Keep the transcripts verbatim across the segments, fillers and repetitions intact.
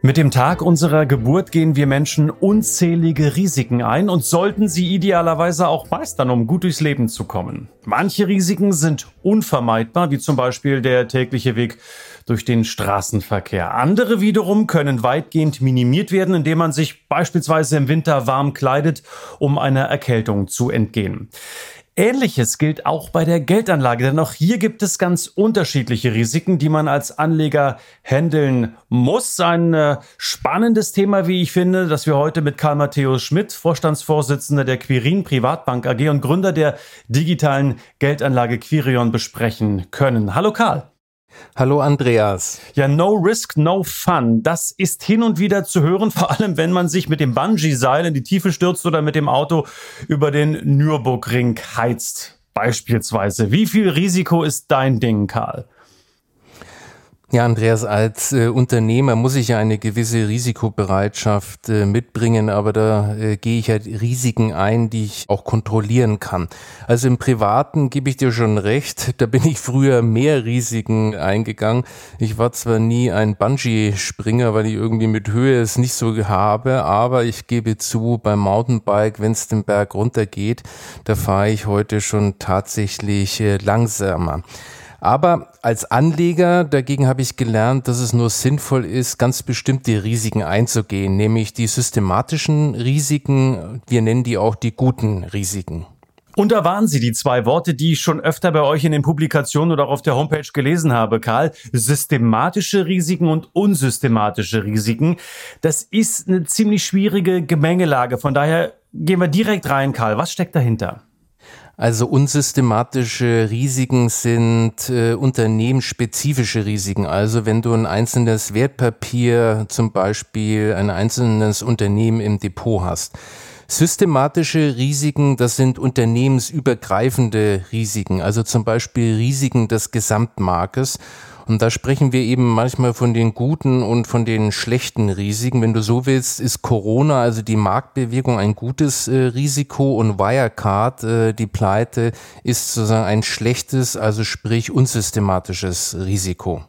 Mit dem Tag unserer Geburt gehen wir Menschen unzählige Risiken ein und sollten sie idealerweise auch meistern, um gut durchs Leben zu kommen. Manche Risiken sind unvermeidbar, wie zum Beispiel der tägliche Weg durch den Straßenverkehr. Andere wiederum können weitgehend minimiert werden, indem man sich beispielsweise im Winter warm kleidet, um einer Erkältung zu entgehen. Ähnliches gilt auch bei der Geldanlage, denn auch hier gibt es ganz unterschiedliche Risiken, die man als Anleger handeln muss. Ein äh, spannendes Thema, wie ich finde, das wir heute mit Karl-Matthäus Schmidt, Vorstandsvorsitzender der Quirin Privatbank A G und Gründer der digitalen Geldanlage Quirion, besprechen können. Hallo Karl. Hallo Andreas. Ja, no risk, no fun. Das ist hin und wieder zu hören, vor allem wenn man sich mit dem Bungee-Seil in die Tiefe stürzt oder mit dem Auto über den Nürburgring heizt, beispielsweise. Wie viel Risiko ist dein Ding, Karl? Ja, Andreas, als äh, Unternehmer muss ich ja eine gewisse Risikobereitschaft äh, mitbringen, aber da äh, gehe ich halt Risiken ein, die ich auch kontrollieren kann. Also im Privaten gebe ich dir schon recht, da bin ich früher mehr Risiken eingegangen. Ich war zwar nie ein Bungee-Springer, weil ich irgendwie mit Höhe es nicht so habe, aber ich gebe zu, beim Mountainbike, wenn es den Berg runter geht, da fahre ich heute schon tatsächlich äh, langsamer. Aber als Anleger dagegen habe ich gelernt, dass es nur sinnvoll ist, ganz bestimmte Risiken einzugehen, nämlich die systematischen Risiken, wir nennen die auch die guten Risiken. Und da waren sie, die zwei Worte, die ich schon öfter bei euch in den Publikationen oder auch auf der Homepage gelesen habe, Karl. Systematische Risiken und unsystematische Risiken. Das ist eine ziemlich schwierige Gemengelage. Von daher gehen wir direkt rein, Karl. Was steckt dahinter? Also unsystematische Risiken sind äh, unternehmensspezifische Risiken. Also wenn du ein einzelnes Wertpapier, zum Beispiel ein einzelnes Unternehmen im Depot hast. Systematische Risiken, das sind unternehmensübergreifende Risiken. Also zum Beispiel Risiken des Gesamtmarktes. Und da sprechen wir eben manchmal von den guten und von den schlechten Risiken. Wenn du so willst, ist Corona, also die Marktbewegung, ein gutes äh, Risiko und Wirecard, äh, die Pleite, ist sozusagen ein schlechtes, also sprich unsystematisches Risiko.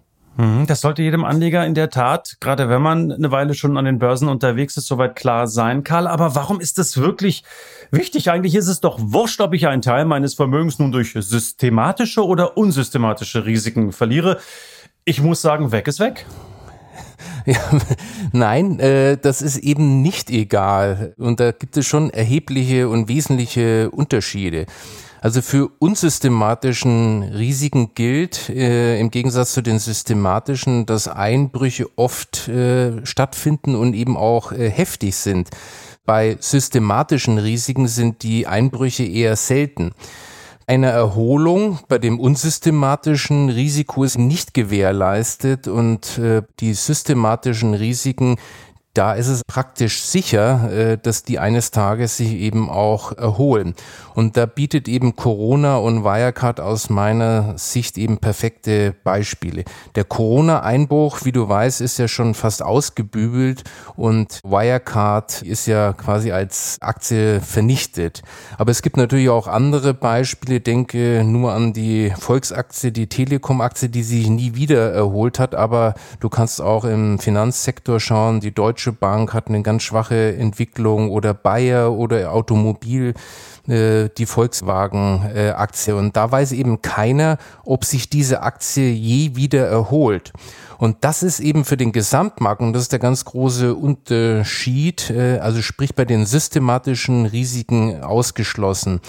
Das sollte jedem Anleger in der Tat, gerade wenn man eine Weile schon an den Börsen unterwegs ist, soweit klar sein, Karl. Aber warum ist das wirklich wichtig? Eigentlich ist es doch wurscht, ob ich einen Teil meines Vermögens nun durch systematische oder unsystematische Risiken verliere. Ich muss sagen, weg ist weg. Ja, nein, äh, das ist eben nicht egal. Und da gibt es schon erhebliche und wesentliche Unterschiede. Also für unsystematischen Risiken gilt, äh, im Gegensatz zu den systematischen, dass Einbrüche oft äh, stattfinden und eben auch äh, heftig sind. Bei systematischen Risiken sind die Einbrüche eher selten. Eine Erholung bei dem unsystematischen Risiko ist nicht gewährleistet und äh, die systematischen Risiken, da ist es praktisch sicher, dass die eines Tages sich eben auch erholen. Und da bietet eben Corona und Wirecard aus meiner Sicht eben perfekte Beispiele. Der Corona-Einbruch, wie du weißt, ist ja schon fast ausgebügelt und Wirecard ist ja quasi als Aktie vernichtet. Aber es gibt natürlich auch andere Beispiele. Denke nur an die Volksaktie, die Telekom-Aktie, die sich nie wieder erholt hat. Aber du kannst auch im Finanzsektor schauen, die Deutsche Deutsche Bank hat eine ganz schwache Entwicklung oder Bayer oder Automobil, äh, die Volkswagen-Aktie. Äh, und da weiß eben keiner, ob sich diese Aktie je wieder erholt. Und das ist eben für den Gesamtmarkt, und das ist der ganz große Unterschied, äh, also sprich bei den systematischen Risiken ausgeschlossen.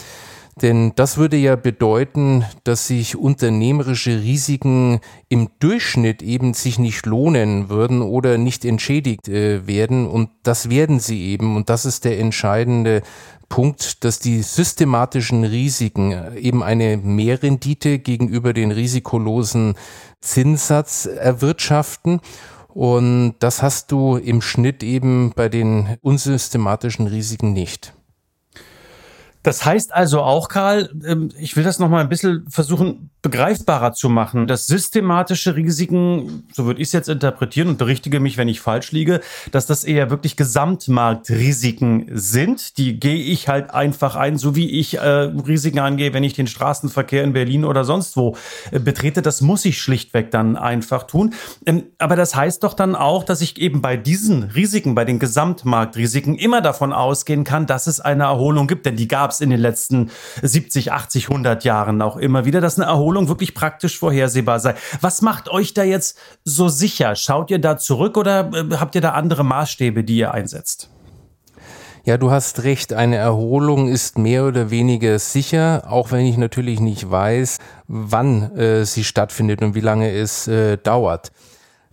Denn das würde ja bedeuten, dass sich unternehmerische Risiken im Durchschnitt eben sich nicht lohnen würden oder nicht entschädigt äh, werden. Und das werden sie eben. Und das ist der entscheidende Punkt, dass die systematischen Risiken eben eine Mehrrendite gegenüber den risikolosen Zinssatz erwirtschaften. Und das hast du im Schnitt eben bei den unsystematischen Risiken nicht. Das heißt also auch, Karl, ich will das nochmal ein bisschen versuchen, begreifbarer zu machen, dass systematische Risiken, so würde ich es jetzt interpretieren und berichtige mich, wenn ich falsch liege, dass das eher wirklich Gesamtmarktrisiken sind. Die gehe ich halt einfach ein, so wie ich äh, Risiken angehe, wenn ich den Straßenverkehr in Berlin oder sonst wo äh, betrete. Das muss ich schlichtweg dann einfach tun. Ähm, aber das heißt doch dann auch, dass ich eben bei diesen Risiken, bei den Gesamtmarktrisiken immer davon ausgehen kann, dass es eine Erholung gibt. Denn die gab es in den letzten siebzig, achtzig, hundert Jahren auch immer wieder, dass eine Erholung wirklich praktisch vorhersehbar sei. Was macht euch da jetzt so sicher? Schaut ihr da zurück oder habt ihr da andere Maßstäbe, die ihr einsetzt? Ja, du hast recht. Eine Erholung ist mehr oder weniger sicher, auch wenn ich natürlich nicht weiß, wann äh, sie stattfindet und wie lange es äh, dauert.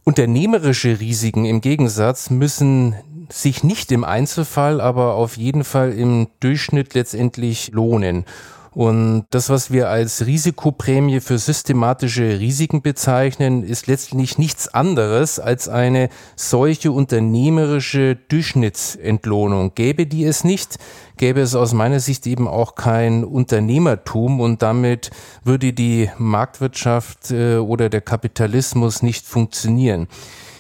Unternehmerische Risiken im Gegensatz müssen sich nicht im Einzelfall, aber auf jeden Fall im Durchschnitt letztendlich lohnen. Und das, was wir als Risikoprämie für systematische Risiken bezeichnen, ist letztlich nichts anderes als eine solche unternehmerische Durchschnittsentlohnung. Gäbe die es nicht, gäbe es aus meiner Sicht eben auch kein Unternehmertum und damit würde die Marktwirtschaft oder der Kapitalismus nicht funktionieren.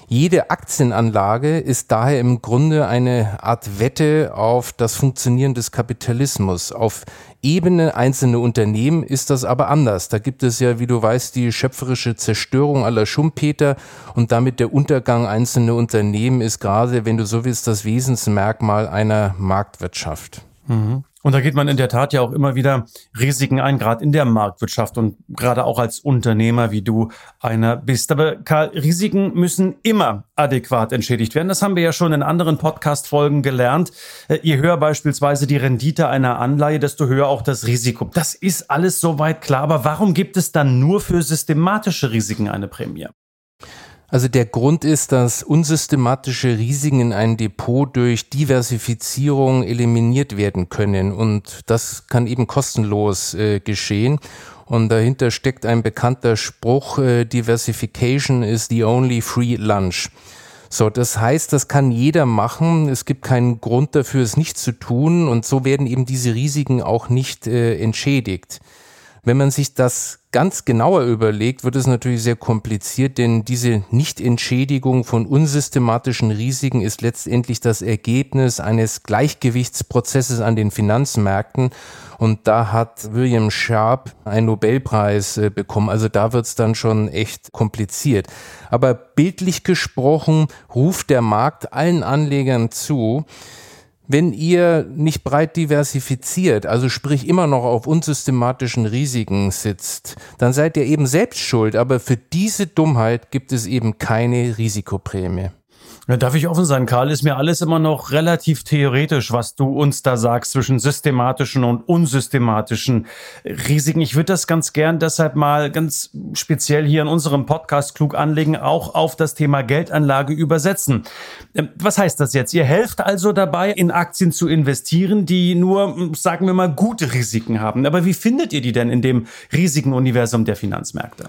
Jede Aktienanlage ist daher im Grunde eine Art Wette auf das Funktionieren des Kapitalismus. Auf Ebene einzelner Unternehmen ist das aber anders. Da gibt es ja, wie du weißt, die schöpferische Zerstörung à la Schumpeter und damit der Untergang einzelner Unternehmen ist gerade, wenn du so willst, das Wesensmerkmal einer Marktwirtschaft. Mhm. Und da geht man in der Tat ja auch immer wieder Risiken ein, gerade in der Marktwirtschaft und gerade auch als Unternehmer, wie du einer bist. Aber Karl, Risiken müssen immer adäquat entschädigt werden. Das haben wir ja schon in anderen Podcast-Folgen gelernt. Je höher beispielsweise die Rendite einer Anleihe, desto höher auch das Risiko. Das ist alles soweit klar. Aber warum gibt es dann nur für systematische Risiken eine Prämie? Also der Grund ist, dass unsystematische Risiken in ein Depot durch Diversifizierung eliminiert werden können und das kann eben kostenlos äh, geschehen und dahinter steckt ein bekannter Spruch, äh, Diversification is the only free lunch. So, das heißt, das kann jeder machen, es gibt keinen Grund dafür, es nicht zu tun und so werden eben diese Risiken auch nicht äh, entschädigt. Wenn man sich das ganz genauer überlegt, wird es natürlich sehr kompliziert, denn diese Nichtentschädigung von unsystematischen Risiken ist letztendlich das Ergebnis eines Gleichgewichtsprozesses an den Finanzmärkten und da hat William Sharpe einen Nobelpreis bekommen, also da wird es dann schon echt kompliziert. Aber bildlich gesprochen ruft der Markt allen Anlegern zu, wenn ihr nicht breit diversifiziert, also sprich immer noch auf unsystematischen Risiken sitzt, dann seid ihr eben selbst schuld, aber für diese Dummheit gibt es eben keine Risikoprämie. Ja, darf ich offen sein, Karl, ist mir alles immer noch relativ theoretisch, was du uns da sagst zwischen systematischen und unsystematischen Risiken. Ich würde das ganz gern deshalb mal ganz speziell hier in unserem Podcast Klug anlegen, auch auf das Thema Geldanlage übersetzen. Was heißt das jetzt? Ihr helft also dabei, in Aktien zu investieren, die nur, sagen wir mal, gute Risiken haben. Aber wie findet ihr die denn in dem riesigen Universum der Finanzmärkte?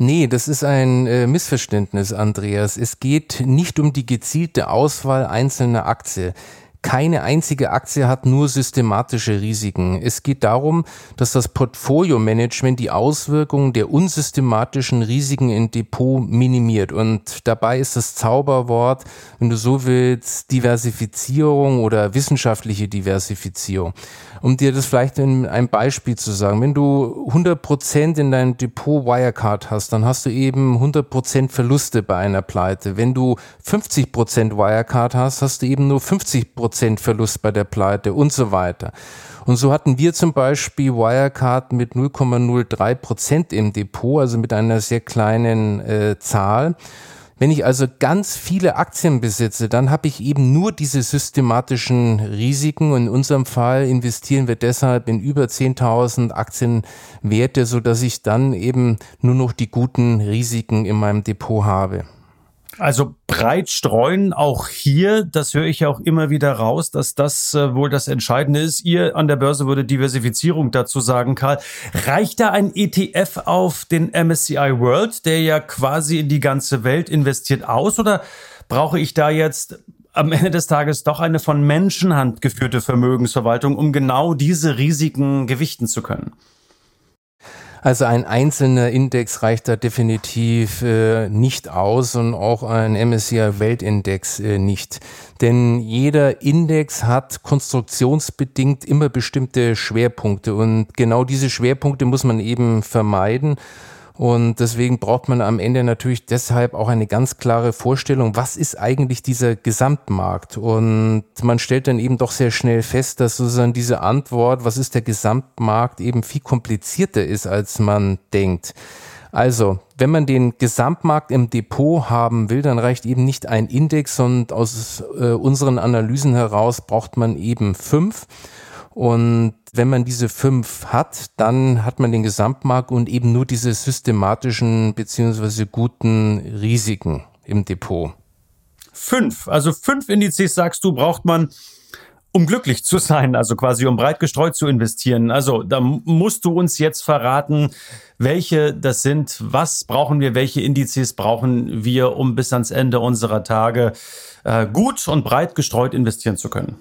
Nee, das ist ein äh, Missverständnis, Andreas. Es geht nicht um die gezielte Auswahl einzelner Aktien. Keine einzige Aktie hat nur systematische Risiken. Es geht darum, dass das Portfolio-Management die Auswirkungen der unsystematischen Risiken im Depot minimiert. Und dabei ist das Zauberwort, wenn du so willst, Diversifizierung oder wissenschaftliche Diversifizierung. Um dir das vielleicht in einem Beispiel zu sagen, wenn du hundert Prozent in deinem Depot Wirecard hast, dann hast du eben hundert Prozent Verluste bei einer Pleite. Wenn du fünfzig Prozent Wirecard hast, hast du eben nur fünfzig Prozent Verlust bei der Pleite und so weiter. Und so hatten wir zum Beispiel Wirecard mit null Komma null drei Prozent im Depot, also mit einer sehr kleinen äh, Zahl. Wenn ich also ganz viele Aktien besitze, dann habe ich eben nur diese systematischen Risiken und in unserem Fall investieren wir deshalb in über zehntausend Aktienwerte, sodass ich dann eben nur noch die guten Risiken in meinem Depot habe. Also breit streuen auch hier, das höre ich ja auch immer wieder raus, dass das äh, wohl das Entscheidende ist. Ihr an der Börse würde Diversifizierung dazu sagen, Karl. Reicht da ein E T F auf den M S C I World, der ja quasi in die ganze Welt investiert, aus? Oder brauche ich da jetzt am Ende des Tages doch eine von Menschenhand geführte Vermögensverwaltung, um genau diese Risiken gewichten zu können? Also ein einzelner Index reicht da definitiv äh, nicht aus und auch ein M S C I Weltindex äh, nicht. Denn jeder Index hat konstruktionsbedingt immer bestimmte Schwerpunkte und genau diese Schwerpunkte muss man eben vermeiden. Und deswegen braucht man am Ende natürlich deshalb auch eine ganz klare Vorstellung, was ist eigentlich dieser Gesamtmarkt? Und man stellt dann eben doch sehr schnell fest, dass sozusagen diese Antwort, was ist der Gesamtmarkt, eben viel komplizierter ist, als man denkt. Also, wenn man den Gesamtmarkt im Depot haben will, dann reicht eben nicht ein Index und aus äh, unseren Analysen heraus braucht man eben fünf. Und wenn man diese fünf hat, dann hat man den Gesamtmarkt und eben nur diese systematischen bzw. guten Risiken im Depot. Fünf, also fünf Indizes, sagst du, braucht man, um glücklich zu sein, also quasi um breit gestreut zu investieren. Also da musst du uns jetzt verraten, welche das sind, was brauchen wir, welche Indizes brauchen wir, um bis ans Ende unserer Tage äh, gut und breit gestreut investieren zu können.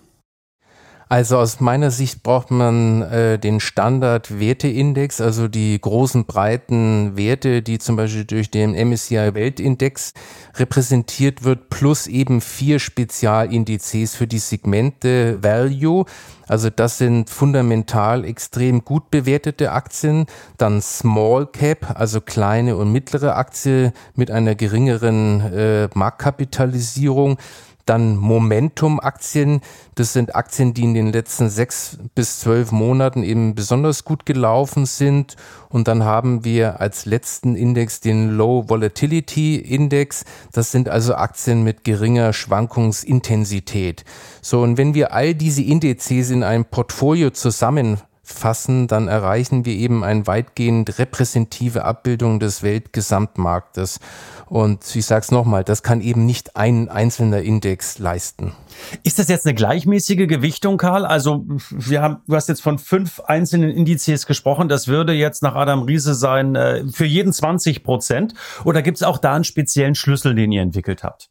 Also aus meiner Sicht braucht man äh, den Standard-Werteindex, also die großen, breiten Werte, die zum Beispiel durch den M S C I Weltindex repräsentiert wird, plus eben vier Spezialindizes für die Segmente Value. Also das sind fundamental extrem gut bewertete Aktien, dann Small Cap, also kleine und mittlere Aktie mit einer geringeren äh, Marktkapitalisierung. Dann Momentum-Aktien, das sind Aktien, die in den letzten sechs bis zwölf Monaten eben besonders gut gelaufen sind. Und dann haben wir als letzten Index den Low Volatility Index. Das sind also Aktien mit geringer Schwankungsintensität. So, und wenn wir all diese Indizes in einem Portfolio zusammenfassen, dann erreichen wir eben eine weitgehend repräsentative Abbildung des Weltgesamtmarktes. Und ich sage es nochmal, das kann eben nicht ein einzelner Index leisten. Ist das jetzt eine gleichmäßige Gewichtung, Karl? Also wir haben, du hast jetzt von fünf einzelnen Indizes gesprochen. Das würde jetzt nach Adam Riese sein äh, für jeden zwanzig Prozent. Oder gibt es auch da einen speziellen Schlüssel, den ihr entwickelt habt?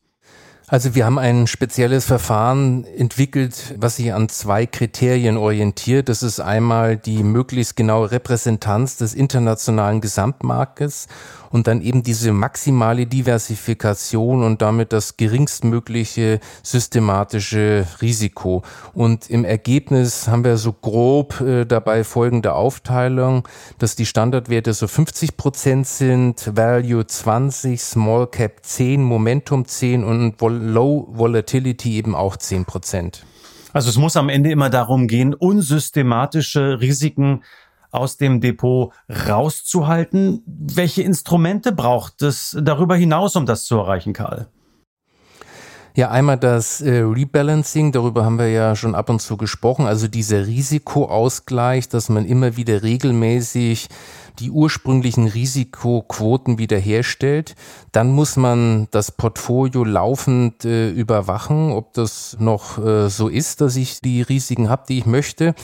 Also wir haben ein spezielles Verfahren entwickelt, was sich an zwei Kriterien orientiert. Das ist einmal die möglichst genaue Repräsentanz des internationalen Gesamtmarktes und dann eben diese maximale Diversifikation und damit das geringstmögliche systematische Risiko. Und im Ergebnis haben wir so grob äh, dabei folgende Aufteilung, dass die Standardwerte so fünfzig Prozent sind, Value zwanzig, Small Cap zehn, Momentum zehn und Vol- Low Volatility eben auch zehn Prozent. Also es muss am Ende immer darum gehen, unsystematische Risiken aus dem Depot rauszuhalten. Welche Instrumente braucht es darüber hinaus, um das zu erreichen, Karl? Ja, einmal das äh, Rebalancing, darüber haben wir ja schon ab und zu gesprochen, also dieser Risikoausgleich, dass man immer wieder regelmäßig die ursprünglichen Risikoquoten wiederherstellt. Dann muss man das Portfolio laufend äh, überwachen, ob das noch äh, so ist, dass ich die Risiken habe, die ich möchte.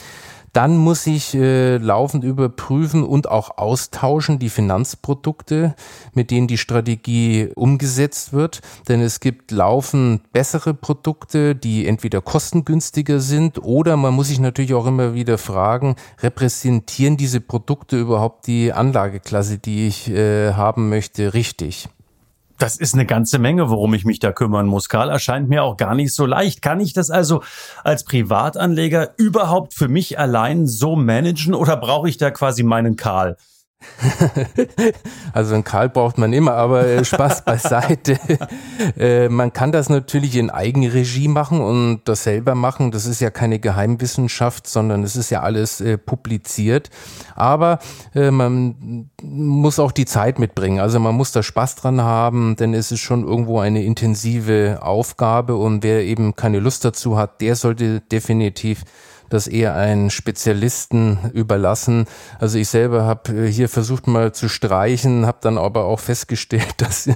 Dann muss ich äh, laufend überprüfen und auch austauschen die Finanzprodukte, mit denen die Strategie umgesetzt wird. Denn es gibt laufend bessere Produkte, die entweder kostengünstiger sind oder man muss sich natürlich auch immer wieder fragen, repräsentieren diese Produkte überhaupt die Anlageklasse, die ich äh, haben möchte, richtig? Das ist eine ganze Menge, worum ich mich da kümmern muss. Karl, erscheint mir auch gar nicht so leicht. Kann ich das also als Privatanleger überhaupt für mich allein so managen oder brauche ich da quasi meinen Karl? Also einen Karl braucht man immer, aber Spaß beiseite. äh, man kann das natürlich in Eigenregie machen und das selber machen. Das ist ja keine Geheimwissenschaft, sondern es ist ja alles äh, publiziert. Aber äh, man muss auch die Zeit mitbringen. Also man muss da Spaß dran haben, denn es ist schon irgendwo eine intensive Aufgabe. Und wer eben keine Lust dazu hat, der sollte definitiv das eher einen Spezialisten überlassen. Also ich selber habe hier versucht mal zu streichen, habe dann aber auch festgestellt, dass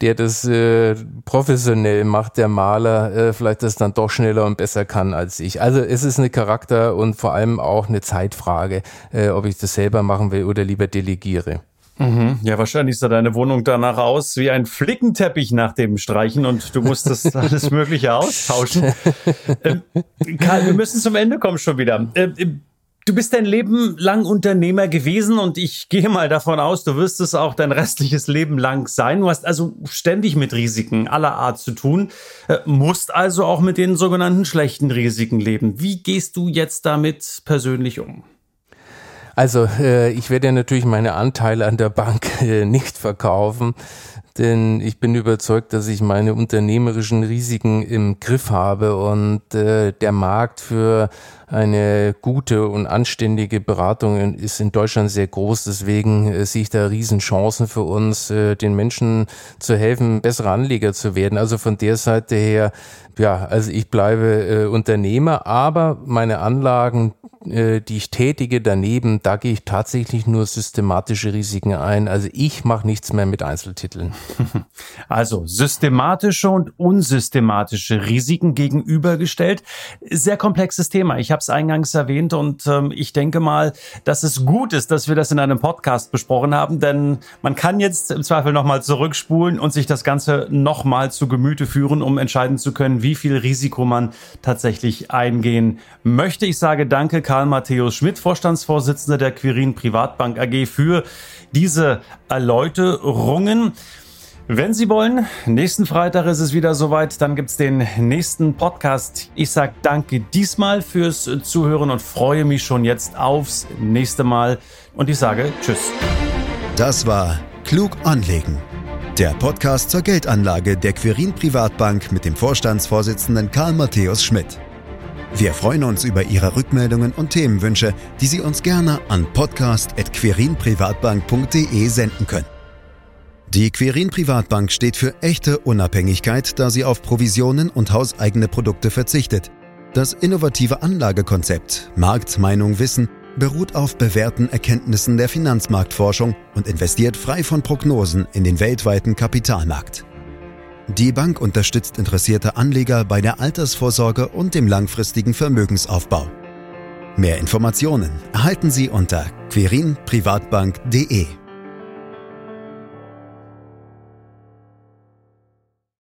der das äh, professionell macht, der Maler, äh, vielleicht das dann doch schneller und besser kann als ich. Also es ist eine Charakter- und vor allem auch eine Zeitfrage, äh, ob ich das selber machen will oder lieber delegiere. Mhm. Ja, wahrscheinlich sah deine Wohnung danach aus wie ein Flickenteppich nach dem Streichen und du musstest alles Mögliche austauschen. ähm, Karl, wir müssen zum Ende kommen schon wieder. Ähm, du bist dein Leben lang Unternehmer gewesen und ich gehe mal davon aus, du wirst es auch dein restliches Leben lang sein. Du hast also ständig mit Risiken aller Art zu tun, äh, musst also auch mit den sogenannten schlechten Risiken leben. Wie gehst du jetzt damit persönlich um? Also äh, ich werde ja natürlich meine Anteile an der Bank äh, nicht verkaufen, denn ich bin überzeugt, dass ich meine unternehmerischen Risiken im Griff habe und äh, der Markt für eine gute und anständige Beratung ist in Deutschland sehr groß. Deswegen äh, sehe ich da Riesenchancen für uns, äh, den Menschen zu helfen, bessere Anleger zu werden. Also von der Seite her, ja, also ich bleibe äh, Unternehmer, aber meine Anlagen, äh, die ich tätige daneben, da gehe ich tatsächlich nur systematische Risiken ein. Also ich mache nichts mehr mit Einzeltiteln. Also systematische und unsystematische Risiken gegenübergestellt. Sehr komplexes Thema. Ich habe es eingangs erwähnt und ähm, ich denke mal, dass es gut ist, dass wir das in einem Podcast besprochen haben, denn man kann jetzt im Zweifel nochmal zurückspulen und sich das Ganze nochmal zu Gemüte führen, um entscheiden zu können, wie viel Risiko man tatsächlich eingehen möchte. Ich sage danke Karl-Matthäus Schmidt, Vorstandsvorsitzender der Quirin Privatbank A G, für diese Erläuterungen. Wenn Sie wollen, nächsten Freitag ist es wieder soweit, dann gibt's den nächsten Podcast. Ich sage danke diesmal fürs Zuhören und freue mich schon jetzt aufs nächste Mal und ich sage Tschüss. Das war Klug anlegen, der Podcast zur Geldanlage der Quirin Privatbank mit dem Vorstandsvorsitzenden Karl-Matthäus Schmidt. Wir freuen uns über Ihre Rückmeldungen und Themenwünsche, die Sie uns gerne an podcast at quirin privatbank punkt de senden können. Die Quirin Privatbank steht für echte Unabhängigkeit, da sie auf Provisionen und hauseigene Produkte verzichtet. Das innovative Anlagekonzept Markt, Meinung, Wissen beruht auf bewährten Erkenntnissen der Finanzmarktforschung und investiert frei von Prognosen in den weltweiten Kapitalmarkt. Die Bank unterstützt interessierte Anleger bei der Altersvorsorge und dem langfristigen Vermögensaufbau. Mehr Informationen erhalten Sie unter quirin privatbank punkt de.